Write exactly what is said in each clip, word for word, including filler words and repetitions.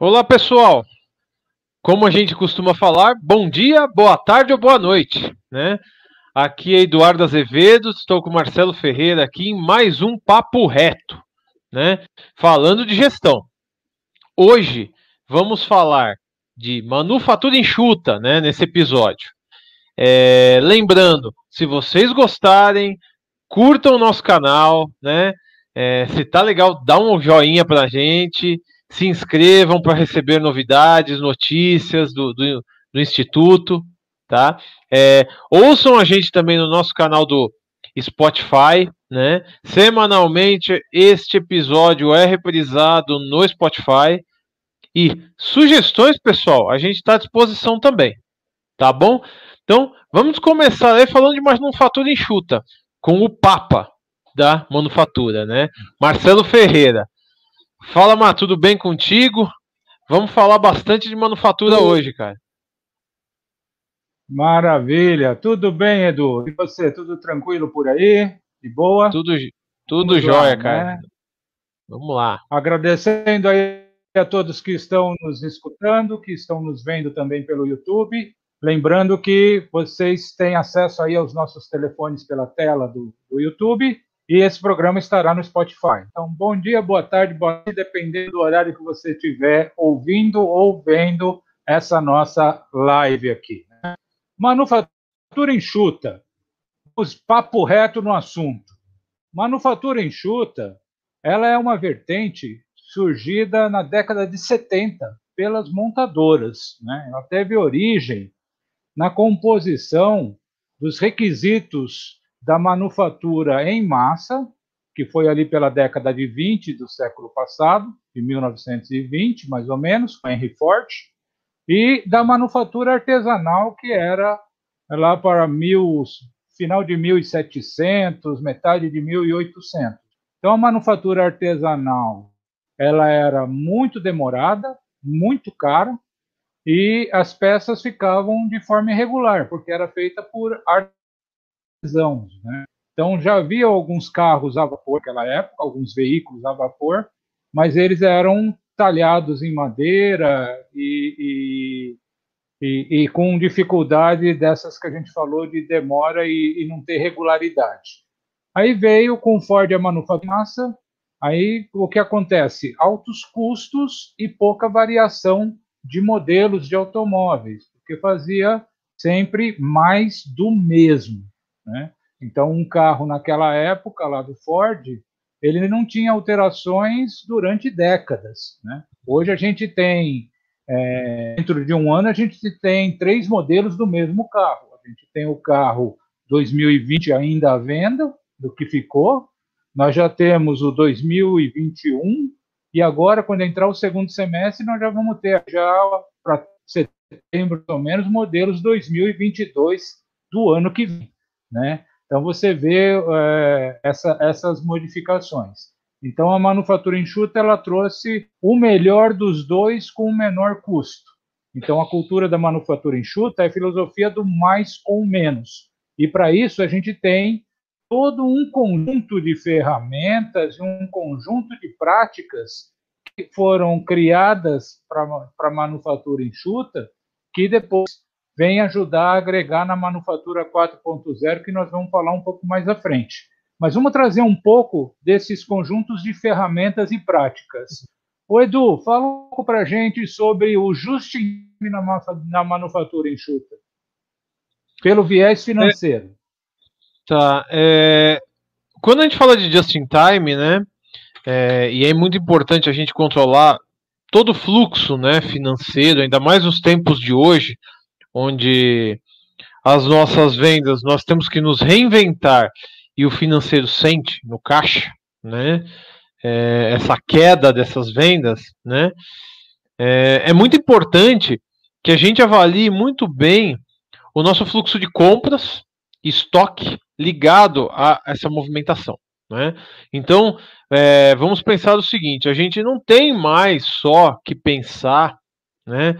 Olá pessoal, como a gente costuma falar, bom dia, boa tarde ou boa noite, né? Aqui é Eduardo Azevedo, estou com o Marcelo Ferreira aqui em mais um Papo Reto, né? Falando de gestão. Hoje vamos falar de manufatura enxuta, né? Nesse episódio. É, lembrando, se vocês gostarem, curtam o nosso canal, né? É, se tá legal, dá um joinha pra gente. Se inscrevam para receber novidades, notícias do, do, do Instituto, tá? É, ouçam a gente também no nosso canal do Spotify, né? Semanalmente este episódio é reprisado no Spotify. E sugestões, pessoal, a gente está à disposição também, tá bom? Então, vamos começar aí falando de manufatura enxuta, com o Papa da manufatura, né? Marcelo Ferreira. Fala, Mar, tudo bem contigo? Vamos falar bastante de manufatura hoje, cara. Maravilha. Tudo bem, Edu? E você, tudo tranquilo por aí? De boa? Tudo, tudo, tudo jóia, lá, cara. Né? Vamos lá. Agradecendo aí a todos que estão nos escutando, que estão nos vendo também pelo YouTube. Lembrando que vocês têm acesso aí aos nossos telefones pela tela do, do YouTube. E esse programa estará no Spotify. Então, bom dia, boa tarde, boa noite, dependendo do horário que você estiver ouvindo ou vendo essa nossa live aqui. Né? Manufatura enxuta. Vamos papo reto no assunto. Manufatura enxuta, ela é uma vertente surgida na década de setenta pelas montadoras. Né? Ela teve origem na composição dos requisitos da manufatura em massa, que foi ali pela década de vinte do século passado, de mil novecentos e vinte, mais ou menos, com Henry Ford, e da manufatura artesanal, que era lá para mil, final de mil e setecentos, metade de mil e oitocentos. Então, a manufatura artesanal ela era muito demorada, muito cara, e as peças ficavam de forma irregular, porque era feita por artesanal. Né? Então já havia alguns carros a vapor naquela época, alguns veículos a vapor, mas eles eram talhados em madeira e, e, e, e com dificuldade dessas que a gente falou de demora e, e não ter regularidade. Aí veio com Ford a manufatura em massa, aí o que acontece? Altos custos e pouca variação de modelos de automóveis, porque fazia sempre mais do mesmo. Né? Então, um carro naquela época, lá do Ford, ele não tinha alterações durante décadas. Né? Hoje a gente tem, é, dentro de um ano, a gente tem três modelos do mesmo carro. A gente tem o carro dois mil e vinte ainda à venda, do que ficou. Nós já temos o dois mil e vinte e um, e agora, quando entrar o segundo semestre, nós já vamos ter, já para setembro, pelo menos, modelos dois mil e vinte e dois do ano que vem. Né? Então, você vê é, essa, essas modificações. Então, a manufatura enxuta ela trouxe o melhor dos dois com o menor custo. Então, a cultura da manufatura enxuta é a filosofia do mais com menos. E, para isso, a gente tem todo um conjunto de ferramentas, um conjunto de práticas que foram criadas para a manufatura enxuta, que depois vem ajudar a agregar na manufatura quatro ponto zero, que nós vamos falar um pouco mais à frente. Mas vamos trazer um pouco desses conjuntos de ferramentas e práticas. Ô Edu, fala um pouco para a gente sobre o just-in-time na, na manufatura enxuta, pelo viés financeiro. É, tá. É, quando a gente fala de just-in-time, né, é, e é muito importante a gente controlar todo o fluxo, né, financeiro, ainda mais nos tempos de hoje, onde as nossas vendas, nós temos que nos reinventar e o financeiro sente no caixa, né? É, essa queda dessas vendas, né? É, é muito importante que a gente avalie muito bem o nosso fluxo de compras, estoque ligado a essa movimentação, né? Então, é, vamos pensar o seguinte, a gente não tem mais só que pensar, né?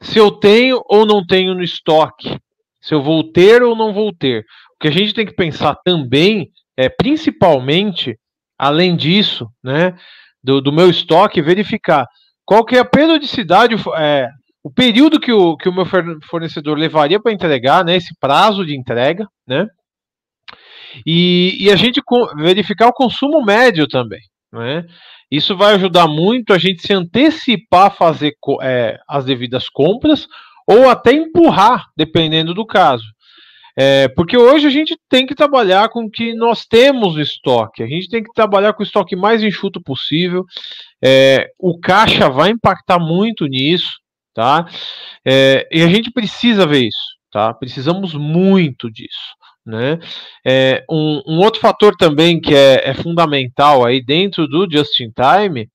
Se eu tenho ou não tenho no estoque, se eu vou ter ou não vou ter. O que a gente tem que pensar também é, principalmente, além disso, né, do, do meu estoque, verificar Qual que é a periodicidade, é, o período que o, que o meu fornecedor levaria para entregar, né, esse prazo de entrega, né? E, e a gente verificar o consumo médio também, né? Isso vai ajudar muito a gente se antecipar a fazer é, as devidas compras ou até empurrar, dependendo do caso. É, porque hoje a gente tem que trabalhar com o que nós temos no estoque. A gente tem que trabalhar com o estoque mais enxuto possível. É, o caixa vai impactar muito nisso, tá? É, e a gente precisa ver isso, tá? Precisamos muito disso, né? É, um, um outro fator também que é, é fundamental aí dentro do just-in-time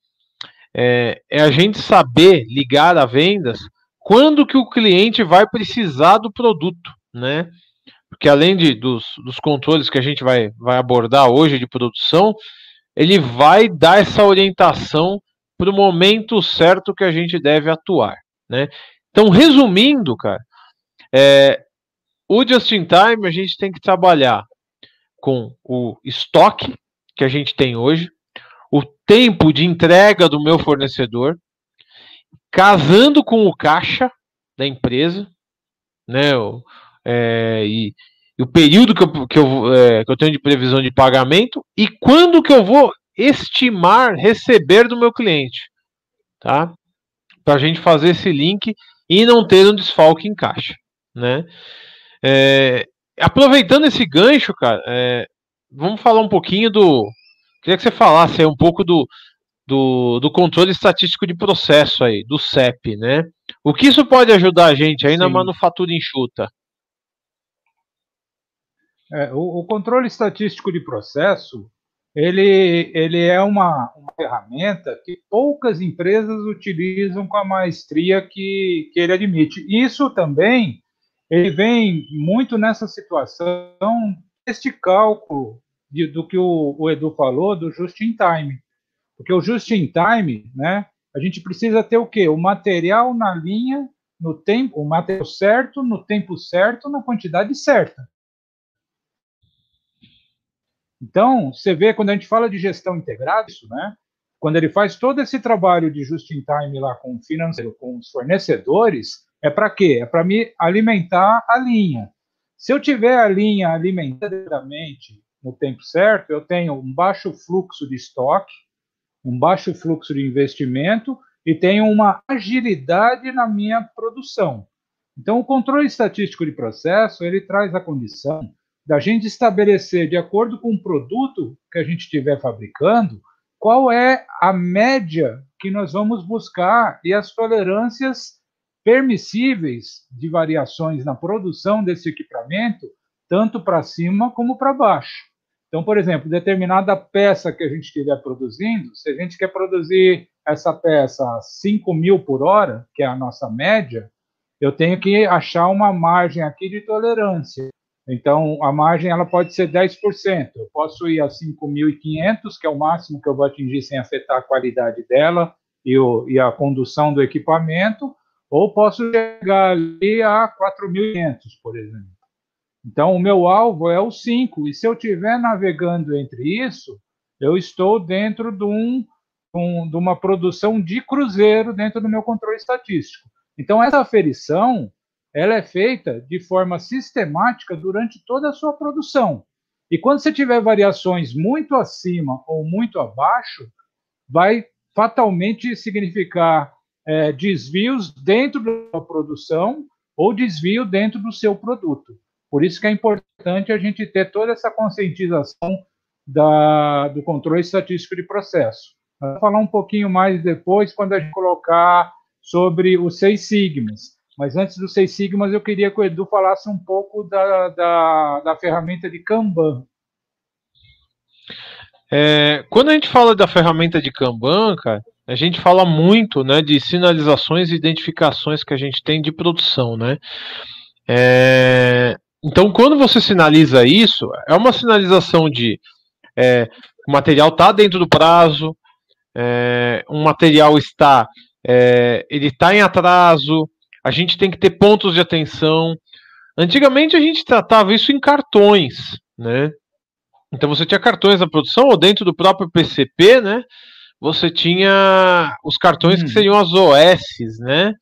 é, é a gente saber ligar a vendas quando que o cliente vai precisar do produto, né? Porque além de, dos, dos controles que a gente vai, vai abordar hoje de produção, ele vai dar essa orientação para o momento certo que a gente deve atuar, né? Então, resumindo, cara, é, o just-in-time a gente tem que trabalhar com o estoque que a gente tem hoje, o tempo de entrega do meu fornecedor, casando com o caixa da empresa, né? O, É, e, e o período que eu, que, eu, é, que eu tenho de previsão de pagamento e quando que eu vou estimar receber do meu cliente, tá? Para a gente fazer esse link e não ter um desfalque em caixa, né? É, aproveitando esse gancho, cara, é, vamos falar um pouquinho do... Queria que você falasse aí um pouco do, do, do controle estatístico de processo aí, do C E P, né? O que isso pode ajudar a gente aí na Sim. manufatura enxuta? É, o, o controle estatístico de processo, ele, ele é uma, uma ferramenta que poucas empresas utilizam com a maestria que, que ele admite. Isso também, ele vem muito nessa situação, este cálculo de, do que o, o Edu falou, do just-in-time. Porque o just-in-time, né, a gente precisa ter o quê? O material na linha, no tempo, o material certo, no tempo certo, na quantidade certa. Então, você vê, quando a gente fala de gestão integrada, isso, né? Quando ele faz todo esse trabalho de just-in-time lá com o financeiro, com os fornecedores, é para quê? É para me alimentar a linha. Se eu tiver a linha alimentadamente no tempo certo, eu tenho um baixo fluxo de estoque, um baixo fluxo de investimento e tenho uma agilidade na minha produção. Então, o controle estatístico de processo, ele traz a condição da gente estabelecer, de acordo com o produto que a gente estiver fabricando, qual é a média que nós vamos buscar e as tolerâncias permissíveis de variações na produção desse equipamento, tanto para cima como para baixo. Então, por exemplo, determinada peça que a gente estiver produzindo, se a gente quer produzir essa peça a cinco mil por hora, que é a nossa média, eu tenho que achar uma margem aqui de tolerância. Então, a margem ela pode ser dez por cento. Eu posso ir a cinco mil e quinhentos, que é o máximo que eu vou atingir sem afetar a qualidade dela e, o, e a condução do equipamento, ou posso chegar ali a quatro mil e quinhentos, por exemplo. Então, o meu alvo é o cinco, e se eu estiver navegando entre isso, eu estou dentro de, um, um, de uma produção de cruzeiro dentro do meu controle estatístico. Então, essa aferição ela é feita de forma sistemática durante toda a sua produção. E quando você tiver variações muito acima ou muito abaixo, vai fatalmente significar é, desvios dentro da sua produção ou desvio dentro do seu produto. Por isso que é importante a gente ter toda essa conscientização da, do controle estatístico de processo. Eu vou falar um pouquinho mais depois, quando a gente colocar sobre os Seis Sigmas. Mas antes dos Seis Sigmas, eu queria que o Edu falasse um pouco da, da, da ferramenta de Kanban. É, quando a gente fala da ferramenta de Kanban, cara, a gente fala muito, né, de sinalizações e identificações que a gente tem de produção, né? É, então, quando você sinaliza isso, é uma sinalização de é, o material está dentro do prazo, é, o material está, é, ele está em atraso, a gente tem que ter pontos de atenção. Antigamente a gente tratava isso em cartões, né? Então você tinha cartões na produção ou dentro do próprio P C P, né? você tinha os cartões hum. que seriam as O Ss, né?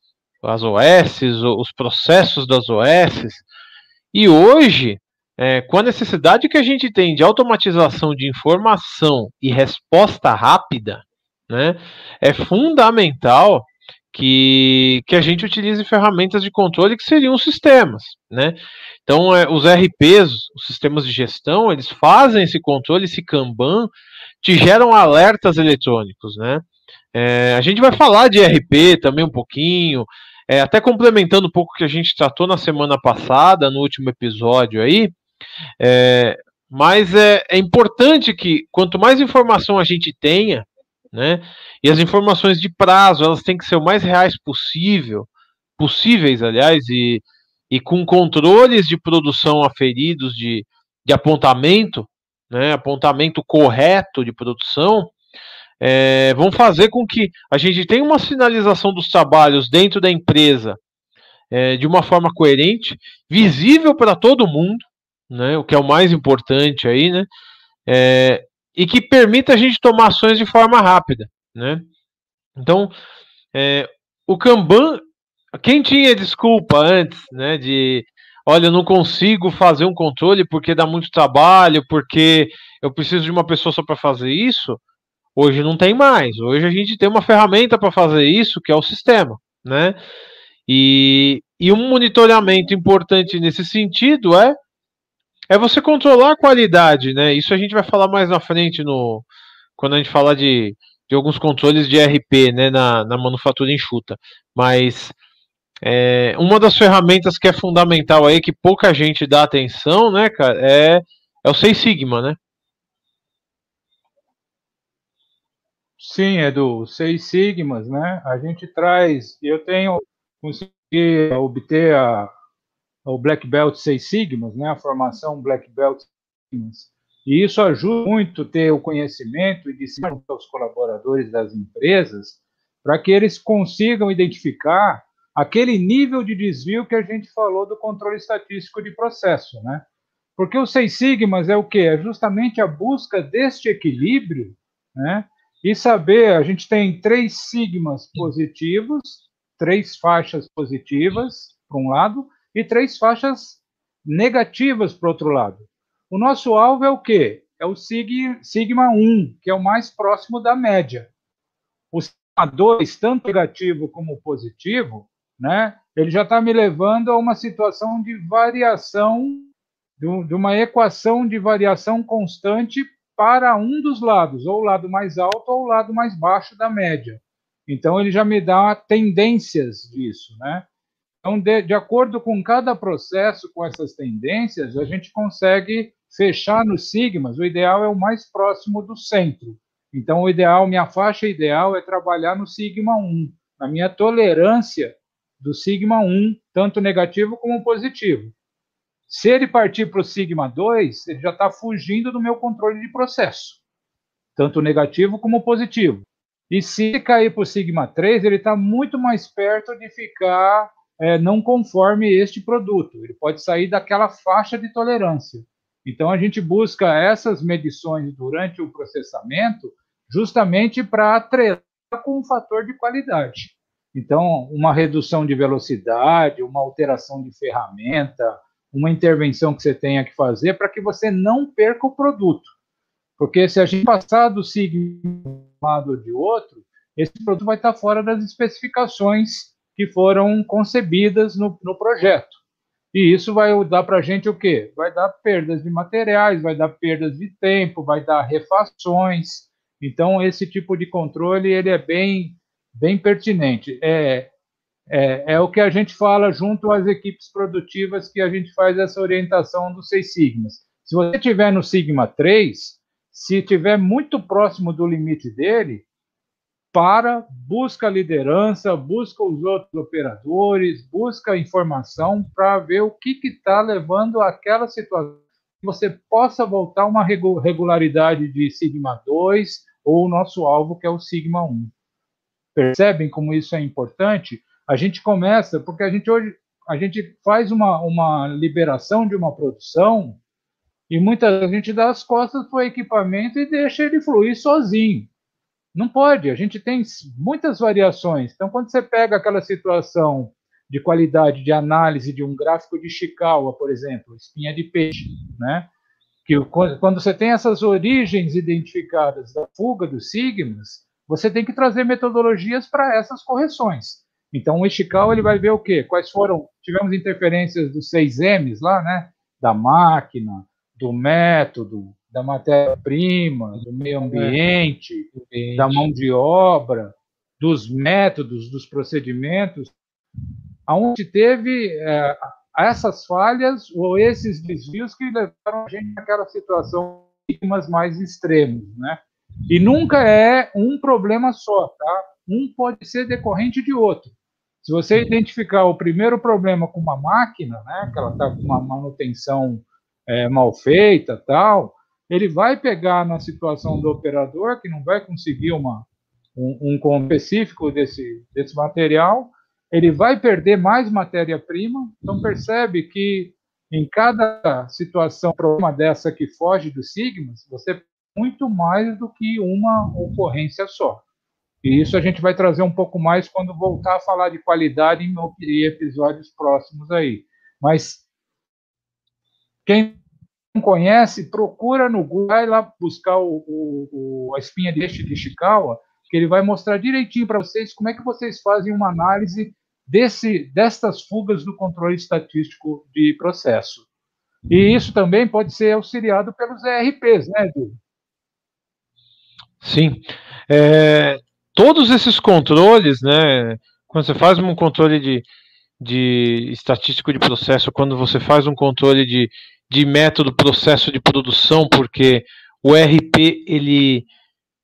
As O Ss, os processos das O Ss. E hoje, é, com a necessidade que a gente tem de automatização de informação e resposta rápida, né, é fundamental que, que a gente utilize ferramentas de controle que seriam os sistemas, né? Então, é, os E R Ps, os sistemas de gestão, eles fazem esse controle, esse Kanban, te geram alertas eletrônicos, né? É, a gente vai falar de E R P também um pouquinho, é, até complementando um pouco o que a gente tratou na semana passada, no último episódio aí, é, mas é, é importante que quanto mais informação a gente tenha, né, e as informações de prazo, elas têm que ser o mais reais possível, possíveis, aliás, e, e com controles de produção aferidos, de, de apontamento, né, apontamento correto de produção, É, vão fazer com que a gente tenha uma sinalização dos trabalhos dentro da empresa é, de uma forma coerente, visível para todo mundo, né, o que é o mais importante aí, né, é, e que permita a gente tomar ações de forma rápida, né. Então, é, o Kanban, quem tinha desculpa antes, né, de, olha, eu não consigo fazer um controle porque dá muito trabalho, porque eu preciso de uma pessoa só para fazer isso, hoje não tem mais. Hoje a gente tem uma ferramenta para fazer isso, que é o sistema, né? E, e um monitoramento importante nesse sentido é, é você controlar a qualidade, né? Isso a gente vai falar mais na frente, no, quando a gente falar de, de alguns controles de E R P, né, na, na manufatura enxuta. Mas é, uma das ferramentas que é fundamental aí, que pouca gente dá atenção, né, cara, é, é o Seis Sigma, né? Sim, Edu, Seis Sigmas, né? A gente traz, eu tenho consegui obter a, o Black Belt Seis Sigmas, né? A formação Black Belt Sigmas. E isso ajuda muito ter o conhecimento e disciplina aos colaboradores das empresas para que eles consigam identificar aquele nível de desvio que a gente falou do controle estatístico de processo, né? Porque o Seis Sigmas é o quê? É justamente a busca deste equilíbrio, né? E saber, a gente tem três sigmas positivos, três faixas positivas, por um lado, e três faixas negativas, por outro lado. O nosso alvo é o quê? É o sigma um, que é o mais próximo da média. O sigma dois, tanto negativo como positivo, né, ele já está me levando a uma situação de variação, de uma equação de variação constante para um dos lados, ou o lado mais alto ou o lado mais baixo da média. Então, ele já me dá tendências disso, né? Então, de, de acordo com cada processo, com essas tendências, a gente consegue fechar nos sigmas. O ideal é o mais próximo do centro. Então, o ideal, minha faixa ideal é trabalhar no sigma um, na minha tolerância do sigma um, tanto negativo como positivo. Se ele partir para o sigma dois, ele já está fugindo do meu controle de processo, tanto negativo como positivo. E se cair para o sigma três, ele está muito mais perto de ficar é, não conforme este produto. Ele pode sair daquela faixa de tolerância. Então, a gente busca essas medições durante o processamento justamente para atrelar com um fator de qualidade. Então, uma redução de velocidade, uma alteração de ferramenta, uma intervenção que você tenha que fazer para que você não perca o produto. Porque se a gente passar do sigma de um lado ou de outro, esse produto vai estar fora das especificações que foram concebidas no, no projeto. E isso vai dar para a gente o quê? Vai dar perdas de materiais, vai dar perdas de tempo, vai dar refações. Então, esse tipo de controle ele é bem, bem pertinente. É... É, é o que a gente fala junto às equipes produtivas que a gente faz essa orientação dos Seis Sigmas. Se você estiver no sigma três, se estiver muito próximo do limite dele, para, busca a liderança, busca os outros operadores, busca a informação para ver o que está levando àquela situação que você possa voltar a uma regularidade de sigma dois ou o nosso alvo, que é o sigma um. Percebem como isso é importante? A gente começa, porque a gente hoje a gente faz uma, uma liberação de uma produção e muitas vezes a gente dá as costas para o equipamento e deixa ele fluir sozinho. Não pode, a gente tem muitas variações. Então, quando você pega aquela situação de qualidade de análise de um gráfico de Ishikawa, por exemplo, espinha de peixe, né? Que quando você tem essas origens identificadas da fuga dos sigmas, você tem que trazer metodologias para essas correções. Então, o Ishikawa ele vai ver o quê? Quais foram... Tivemos interferências dos seis M's lá, né? Da máquina, do método, da matéria-prima, do meio ambiente, ambiente, da mão de obra, dos métodos, dos procedimentos. Onde teve é, essas falhas ou esses desvios que levaram a gente àquela situação mais extremos, né? E nunca é um problema só, tá? Um pode ser decorrente de outro. Se você identificar o primeiro problema com uma máquina, né, que ela está com uma manutenção é, mal feita, tal, ele vai pegar na situação do operador, que não vai conseguir uma, um, um combo específico desse, desse material, ele vai perder mais matéria-prima. Então, percebe que em cada situação, problema dessa que foge dos sigmas, você perde muito mais do que uma ocorrência só. E isso a gente vai trazer um pouco mais quando voltar a falar de qualidade em episódios próximos aí. Mas quem não conhece, procura no Google, vai lá buscar o, o, o, a espinha de peixe de Ishikawa, que ele vai mostrar direitinho para vocês como é que vocês fazem uma análise Desse, destas fugas do controle estatístico de processo. E isso também pode ser auxiliado pelos E R Ps, né, Edu? Sim. É, todos esses controles, né, quando você faz um controle de, de estatístico de processo, quando você faz um controle de, de método, processo de produção, porque o E R P, ele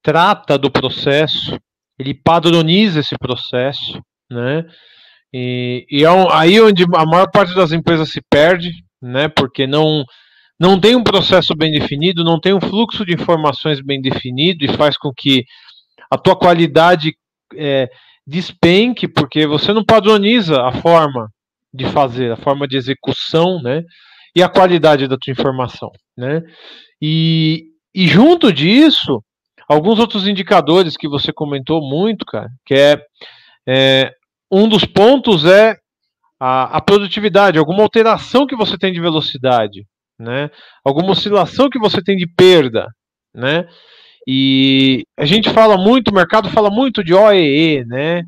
trata do processo, ele padroniza esse processo, né? E, e é um, aí onde a maior parte das empresas se perde, né, porque não, não tem um processo bem definido, não tem um fluxo de informações bem definido e faz com que a tua qualidade é, despenque, porque você não padroniza a forma de fazer, a forma de execução, né, e a qualidade da tua informação, né, e, e junto disso, alguns outros indicadores que você comentou muito, cara, que é, é um dos pontos é a, a produtividade, alguma alteração que você tem de velocidade, né? Alguma oscilação que você tem de perda, né? E a gente fala muito, o mercado fala muito de O E E, né?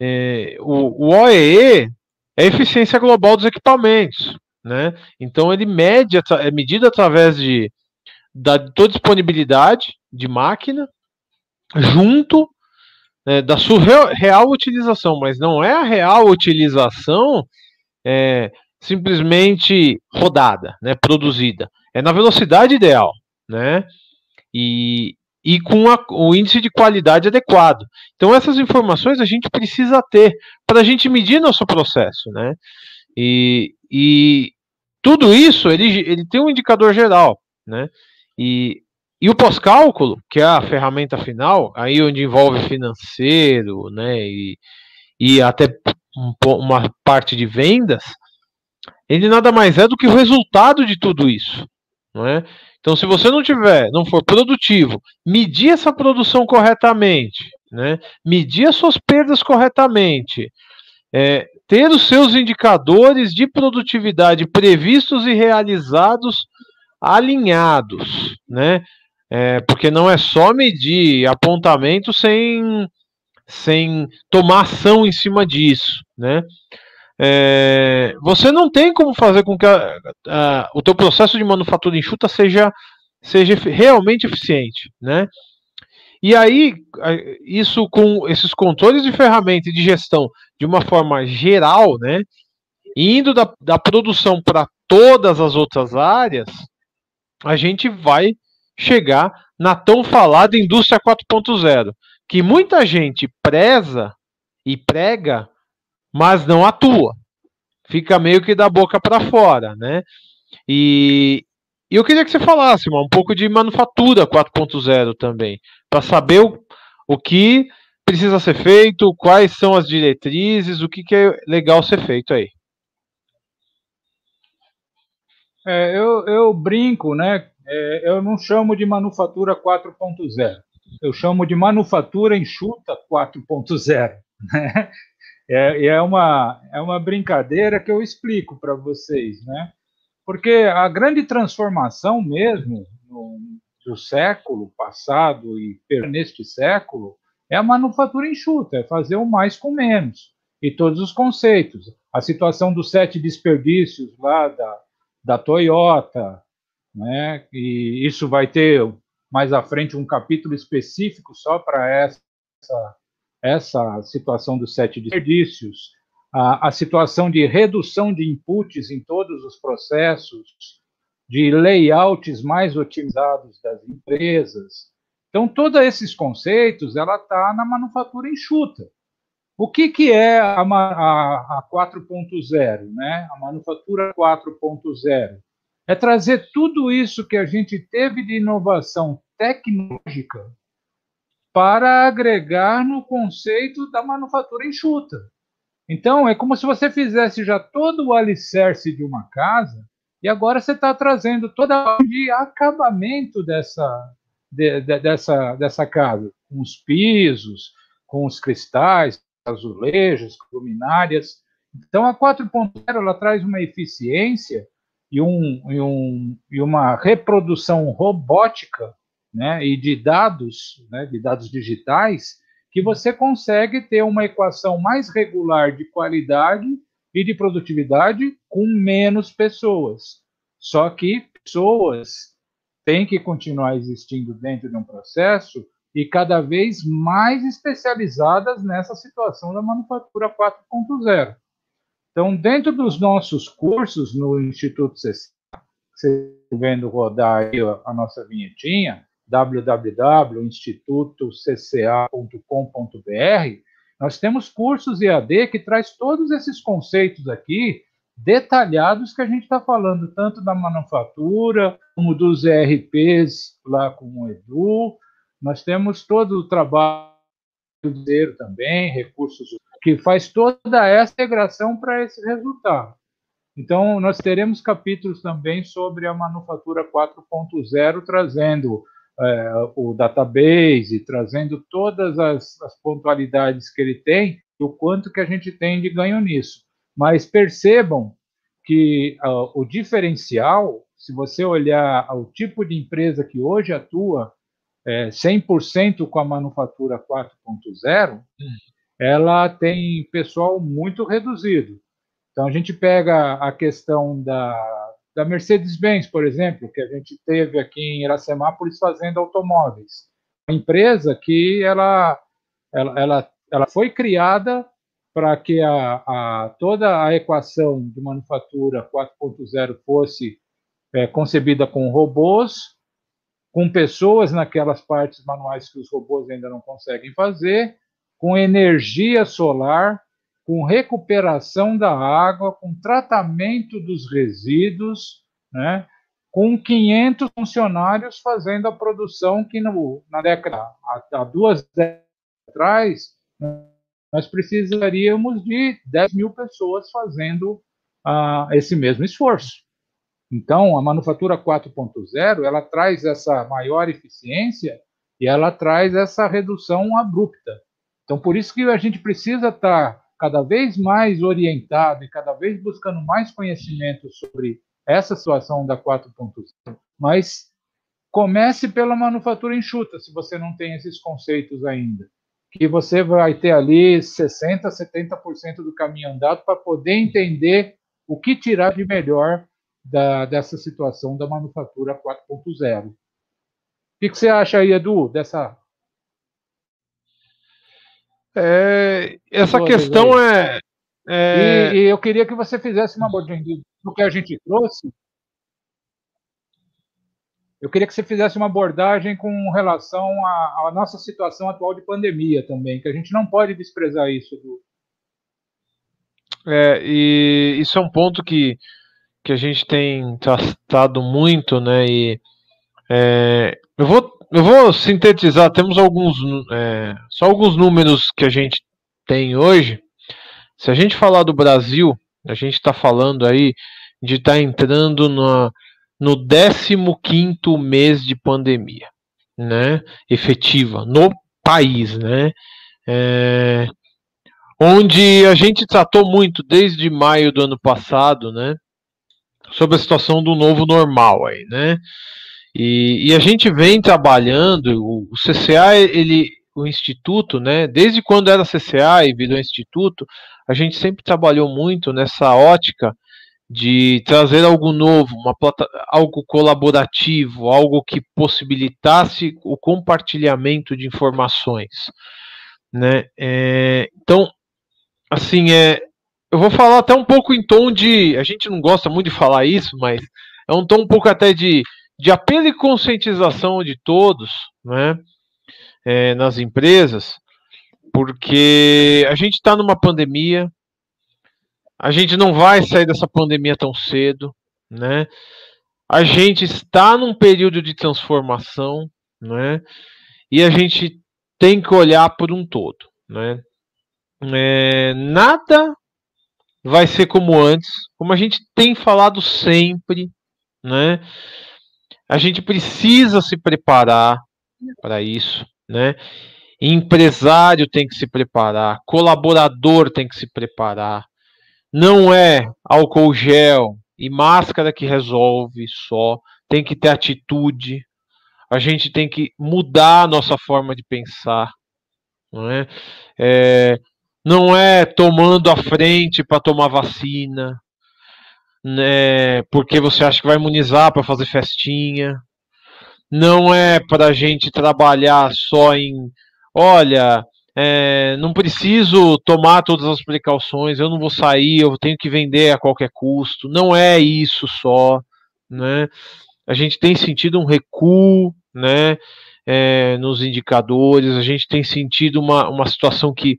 É, o, o O E E é a eficiência global dos equipamentos, né? Então ele mede, é medido através de da tua disponibilidade de máquina junto É, da sua real, real utilização, mas não é a real utilização é, simplesmente rodada, né, produzida. É na velocidade ideal, né, e, e com a, o índice de qualidade adequado. Então, essas informações a gente precisa ter para a gente medir nosso processo, né, e, e tudo isso ele, ele tem um indicador geral, né, e E o pós-cálculo, que é a ferramenta final, aí onde envolve financeiro, né, e, e até um, uma parte de vendas, ele nada mais é do que o resultado de tudo isso, não é? Então, se você não tiver, não for produtivo, medir essa produção corretamente, né, medir as suas perdas corretamente, é, ter os seus indicadores de produtividade previstos e realizados alinhados, né? É, porque não é só medir apontamento sem, sem tomar ação em cima disso, né? É, você não tem como fazer com que a, a, o teu processo de manufatura enxuta seja, seja realmente eficiente, né? E aí, isso com esses controles de ferramenta e de gestão de uma forma geral, né? Indo da, da produção para todas as outras áreas, a gente vai chegar na tão falada indústria quatro ponto zero, que muita gente preza e prega, mas não atua. Fica meio que da boca para fora, né? E, e eu queria que você falasse, mano, um pouco de manufatura quatro ponto zero também, para saber o, o que precisa ser feito, quais são as diretrizes, o que, que é legal ser feito aí. É, eu, eu brinco, né? É, eu não chamo de manufatura quatro ponto zero. eu chamo de Manufatura Enxuta quatro ponto zero, né? É, é, uma, é uma brincadeira que eu explico para vocês, né? Porque a grande transformação mesmo no, do século passado e neste século é a manufatura enxuta, é fazer o mais com menos, e todos os conceitos. A situação dos sete desperdícios lá da, da Toyota, né? E isso vai ter mais à frente um capítulo específico só para essa, essa essa situação dos sete desperdícios, a, a situação de redução de inputs em todos os processos, de layouts mais otimizados das empresas. Então, todos esses conceitos, ela está na manufatura enxuta. O que, que é a, a, a quatro ponto zero, né? A manufatura quatro ponto zero? É trazer tudo isso que a gente teve de inovação tecnológica para agregar no conceito da manufatura enxuta. Então, é como se você fizesse já todo o alicerce de uma casa e agora você está trazendo toda o acabamento dessa, de, de, dessa, dessa casa, com os pisos, com os cristais, azulejos, luminárias. Então, a quatro ponto zero ela traz uma eficiência e, um, e, um, e uma reprodução robótica, né, e de dados, né, de dados digitais, que você consegue ter uma equação mais regular de qualidade e de produtividade com menos pessoas. Só que pessoas têm que continuar existindo dentro de um processo e cada vez mais especializadas nessa situação da manufatura quatro ponto zero. Então, dentro dos nossos cursos no Instituto C E C I, vocês estão vendo rodar aí a nossa vinhetinha, w w w ponto instituto c c a ponto com ponto b r, nós temos cursos E A D que traz todos esses conceitos aqui, detalhados, que a gente está falando tanto da manufatura, como dos E R Ps lá com o Edu. Nós temos todo o trabalho também, recursos, que faz toda essa integração para esse resultado. Então, nós teremos capítulos também sobre a manufatura quatro ponto zero, trazendo É, o database, trazendo todas as, as pontualidades que ele tem, o quanto que a gente tem de ganho nisso. Mas percebam que uh, o diferencial, se você olhar o tipo de empresa que hoje atua é, cem por cento com a manufatura quatro ponto zero, ela tem pessoal muito reduzido. Então, a gente pega a questão da da Mercedes-Benz, por exemplo, que a gente teve aqui em Iracemápolis fazendo automóveis. Uma empresa que ela, ela, ela, ela foi criada para que a, a, toda a equação de manufatura quatro ponto zero fosse é, concebida com robôs, com pessoas naquelas partes manuais que os robôs ainda não conseguem fazer, com energia solar, com recuperação da água, com tratamento dos resíduos, né, com quinhentos funcionários fazendo a produção que no, na década, há, há duas décadas atrás, nós precisaríamos de dez mil pessoas fazendo ah, esse mesmo esforço. Então, a manufatura quatro ponto zero, ela traz essa maior eficiência e ela traz essa redução abrupta. Então, por isso que a gente precisa estar cada vez mais orientado e cada vez buscando mais conhecimento sobre essa situação da quatro ponto zero, mas comece pela manufatura enxuta, se você não tem esses conceitos ainda, que você vai ter ali sessenta por cento, setenta por cento do caminho andado para poder entender o que tirar de melhor da, dessa situação da manufatura quatro ponto zero. O que, que você acha aí, Edu, dessa... É, essa Boa, questão é... é... E, e eu queria que você fizesse uma abordagem do que a gente trouxe. Eu queria que você fizesse uma abordagem com relação à, à nossa situação atual de pandemia também, que a gente não pode desprezar isso. É, e isso é um ponto que, que a gente tem tratado muito, né? E, é, eu vou... Eu vou sintetizar, temos alguns, é, só alguns números que a gente tem hoje. Se a gente falar do Brasil, a gente está falando aí de estar tá entrando na, no décimo quinto mês de pandemia. né, efetiva no país, né, é, onde a gente tratou muito desde maio do ano passado, né, sobre a situação do novo normal aí, né, e, e a gente vem trabalhando, o, o C C A, ele, o Instituto, né, desde quando era C C A e virou Instituto, a gente sempre trabalhou muito nessa ótica de trazer algo novo, uma plata, algo colaborativo, algo que possibilitasse o compartilhamento de informações, né? É, então, assim, é, eu vou falar até um pouco em tom de, a gente não gosta muito de falar isso, mas é um tom um pouco até de, de apelo e conscientização de todos, né? É, nas empresas, porque a gente está numa pandemia. A gente não vai sair dessa pandemia tão cedo, né? A gente está num período de transformação, né? E a gente tem que olhar por um todo, né? É, nada vai ser como antes, como a gente tem falado sempre, né? A gente precisa se preparar para isso, né? Empresário tem que se preparar, colaborador tem que se preparar. Não é álcool gel e máscara que resolve só. Tem que ter atitude. A gente tem que mudar a nossa forma de pensar. Não é, é, não é tomando a frente para tomar vacina, né, porque você acha que vai imunizar para fazer festinha. Não é para a gente trabalhar só em... Olha... É, não preciso tomar todas as precauções, eu não vou sair, eu tenho que vender a qualquer custo. Não é isso só, né? A gente tem sentido um recuo, né, é, nos indicadores, a gente tem sentido uma, uma situação que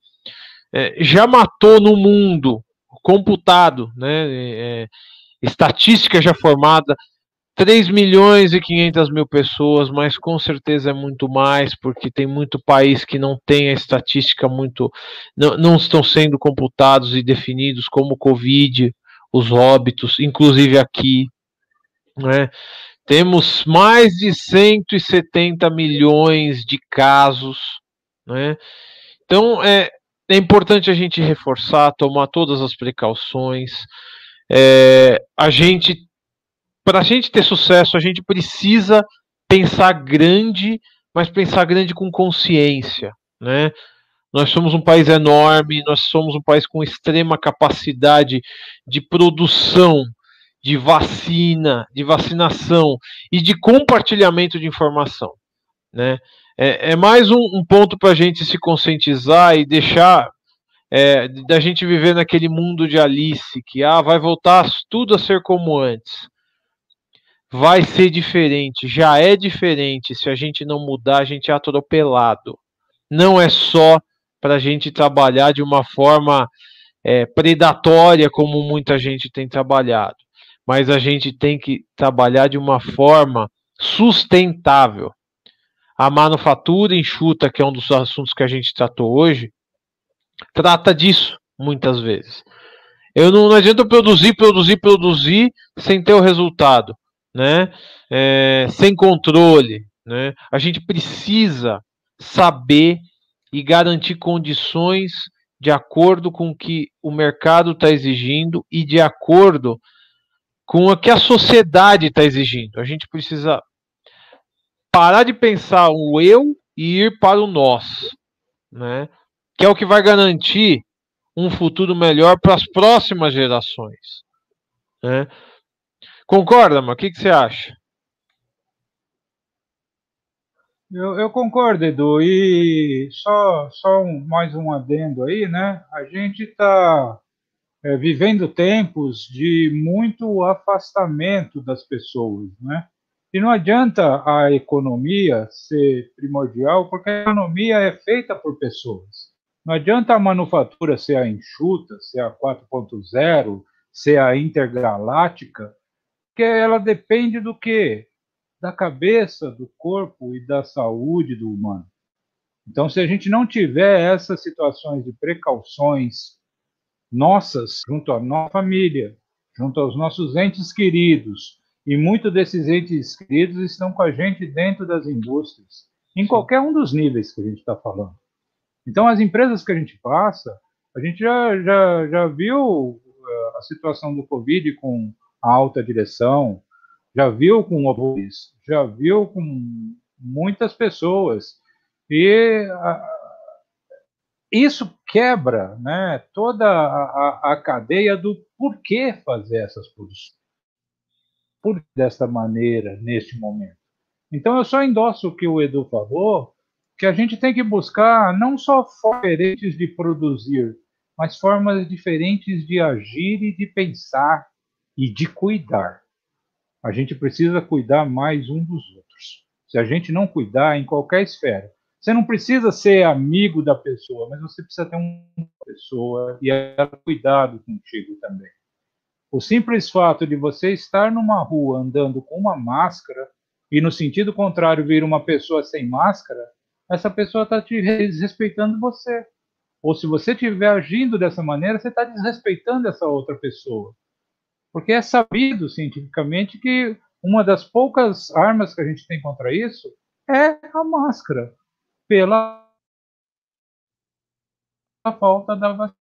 é, já matou no mundo, computado, né, é, estatística já formada, três milhões e quinhentas mil pessoas, mas com certeza é muito mais, porque tem muito país que não tem a estatística muito... Não, não estão sendo computados e definidos como o Covid, os óbitos, inclusive aqui, né? Temos mais de cento e setenta milhões de casos, né? Então, é, é importante a gente reforçar, tomar todas as precauções. É, a gente... Para a gente ter sucesso, a gente precisa pensar grande, mas pensar grande com consciência, né? Nós somos um país enorme, nós somos um país com extrema capacidade de produção, de vacina, de vacinação e de compartilhamento de informação, né? É, é mais um, um ponto para a gente se conscientizar e deixar... É, da gente viver naquele mundo de Alice, que ah, vai voltar tudo a ser como antes. Vai ser diferente, já é diferente. Se a gente não mudar, a gente é atropelado. Não é só para a gente trabalhar de uma forma é, predatória, como muita gente tem trabalhado, mas a gente tem que trabalhar de uma forma sustentável. A manufatura enxuta, que é um dos assuntos que a gente tratou hoje, trata disso muitas vezes. Eu não, não adianta produzir, produzir, produzir sem ter o resultado, né? É, sem controle, né? A gente precisa saber e garantir condições de acordo com o que o mercado está exigindo e de acordo com o que a sociedade está exigindo. A gente precisa parar de pensar o eu e ir para o nós, né? Que é o que vai garantir um futuro melhor para as próximas gerações, né? Concorda, mas o que, que você acha? Eu, eu concordo, Edu, e só, só um, mais um adendo aí, né? A gente está é, vivendo tempos de muito afastamento das pessoas, né? E não adianta a economia ser primordial, porque a economia é feita por pessoas. Não adianta a manufatura ser a enxuta, ser a quatro ponto zero, ser a intergaláctica, porque ela depende do quê? Da cabeça, do corpo e da saúde do humano. Então, se a gente não tiver essas situações de precauções nossas, junto à nossa família, junto aos nossos entes queridos, E muitos desses entes queridos estão com a gente dentro das indústrias, em Sim. qualquer um dos níveis que a gente está falando. Então, as empresas que a gente passa, a gente já, já, já viu a situação do Covid com a alta direção, já viu com o Boris, já viu com muitas pessoas. E a, isso quebra, né, toda a, a cadeia do porquê fazer essas produções. Por que desta maneira, neste momento? Então, eu só endosso o que o Edu falou, que a gente tem que buscar não só formas diferentes de produzir, mas formas diferentes de agir e de pensar e de cuidar. A gente precisa cuidar mais um dos outros. Se a gente não cuidar, em qualquer esfera. Você não precisa ser amigo da pessoa, mas você precisa ter uma pessoa e ela cuidado contigo também. O simples fato de você estar numa rua andando com uma máscara e, no sentido contrário, vir uma pessoa sem máscara, essa pessoa está te desrespeitando você. Ou se você estiver agindo dessa maneira, você está desrespeitando essa outra pessoa. Porque é sabido cientificamente que uma das poucas armas que a gente tem contra isso é a máscara, pela falta da vacina.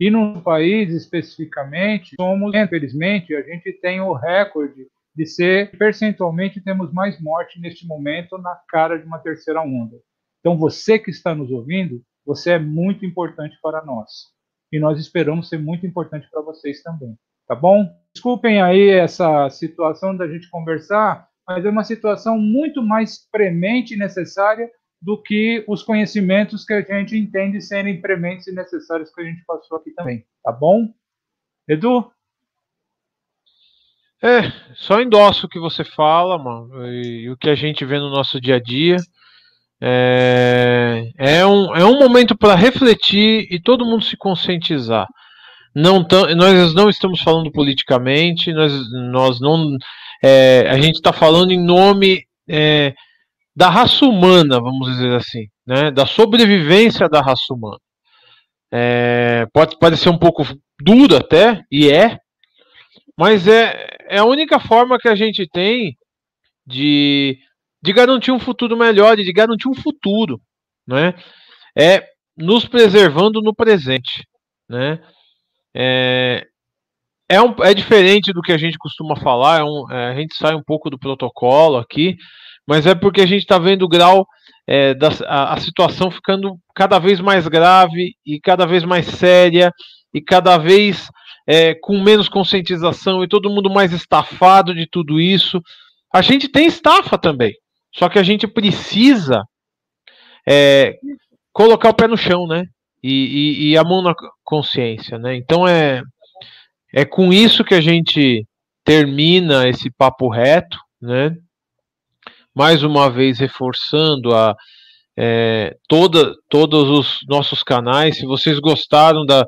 E no país, especificamente, somos, infelizmente, a gente tem o recorde de ser, percentualmente, temos mais morte neste momento na cara de uma terceira onda. Então, você que está nos ouvindo, você é muito importante para nós. E nós esperamos ser muito importante para vocês também, tá bom? Desculpem aí essa situação da gente conversar, mas é uma situação muito mais premente e necessária do que os conhecimentos que a gente entende serem prementes e necessários que a gente passou aqui também, tá bom? Edu? É, só endosso o que você fala, mano, e, e o que a gente vê no nosso dia a dia. É, é, um, é um momento para refletir e todo mundo se conscientizar. Não tam, nós não estamos falando politicamente, nós, nós não, é, a gente está falando em nome... É, da raça humana, vamos dizer assim, né? Da sobrevivência da raça humana. É, pode parecer um pouco duro até, e é, mas é, é a única forma que a gente tem de, de garantir um futuro melhor, de garantir um futuro, né? É nos preservando no presente, né? É, é, um, é diferente do que a gente costuma falar, é um, é, a gente sai um pouco do protocolo aqui, mas é porque a gente está vendo o grau, é, da, a, a situação ficando cada vez mais grave e cada vez mais séria e cada vez é, com menos conscientização e todo mundo mais estafado de tudo isso. A gente tem estafa também, só que a gente precisa é, colocar o pé no chão, né? E, e, e a mão na consciência, né? Então é, é com isso que a gente termina esse papo reto, né? Mais uma vez reforçando a, é, toda, todos os nossos canais. Se vocês gostaram da,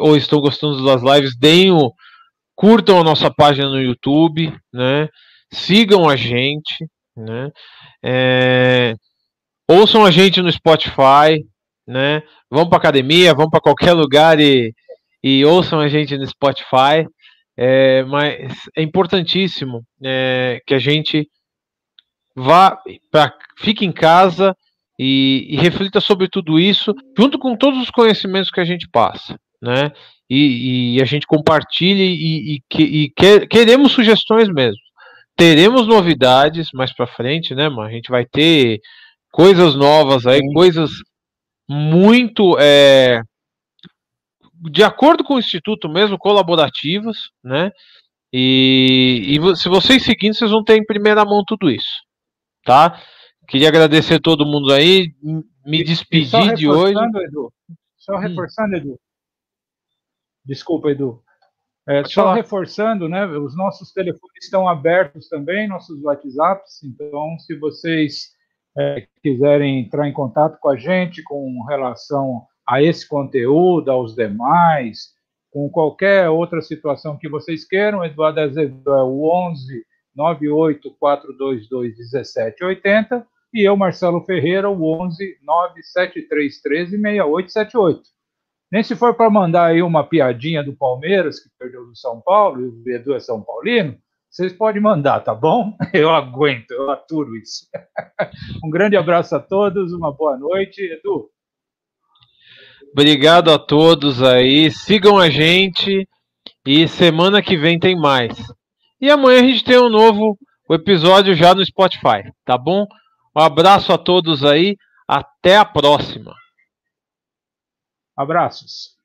ou estão gostando das lives, deem o, curtam a nossa página no YouTube, né? Sigam a gente, né? É, ouçam a gente no Spotify, né? Vão para academia, vão para qualquer lugar e, e ouçam a gente no Spotify. É, mas é importantíssimo é, que a gente vá pra, fique em casa e, e reflita sobre tudo isso, junto com todos os conhecimentos que a gente passa, né? E, e a gente compartilha e, e, que, e que, queremos sugestões mesmo. Teremos novidades mais para frente, né, mano? A gente vai ter coisas novas aí, Sim. coisas muito é, de acordo com o Instituto mesmo, colaborativas, né? E, e se vocês seguirem, vocês vão ter em primeira mão tudo isso. Tá? Queria agradecer a todo mundo aí, me despedir de hoje. Edu, só reforçando, hum. Edu. Desculpa, Edu. É, só falar. Reforçando, né? Os nossos telefones estão abertos também, nossos WhatsApps. Então, se vocês é, quiserem entrar em contato com a gente com relação a esse conteúdo, aos demais, com qualquer outra situação que vocês queiram, Eduardo Azevedo é o onze nove oito quatro dois dois um sete oito zero e eu, Marcelo Ferreira, o onze nove sete três um três seis oito sete oito. Nem se for para mandar aí uma piadinha do Palmeiras, que perdeu do São Paulo, e o Edu é São Paulino, Vocês podem mandar, tá bom? Eu aguento, eu aturo isso. Um grande abraço a todos, uma boa noite. Edu. Obrigado a todos aí. Sigam a gente e semana que vem tem mais. E amanhã a gente tem um novo episódio já no Spotify, tá bom? Um abraço a todos aí. Até a próxima. Abraços.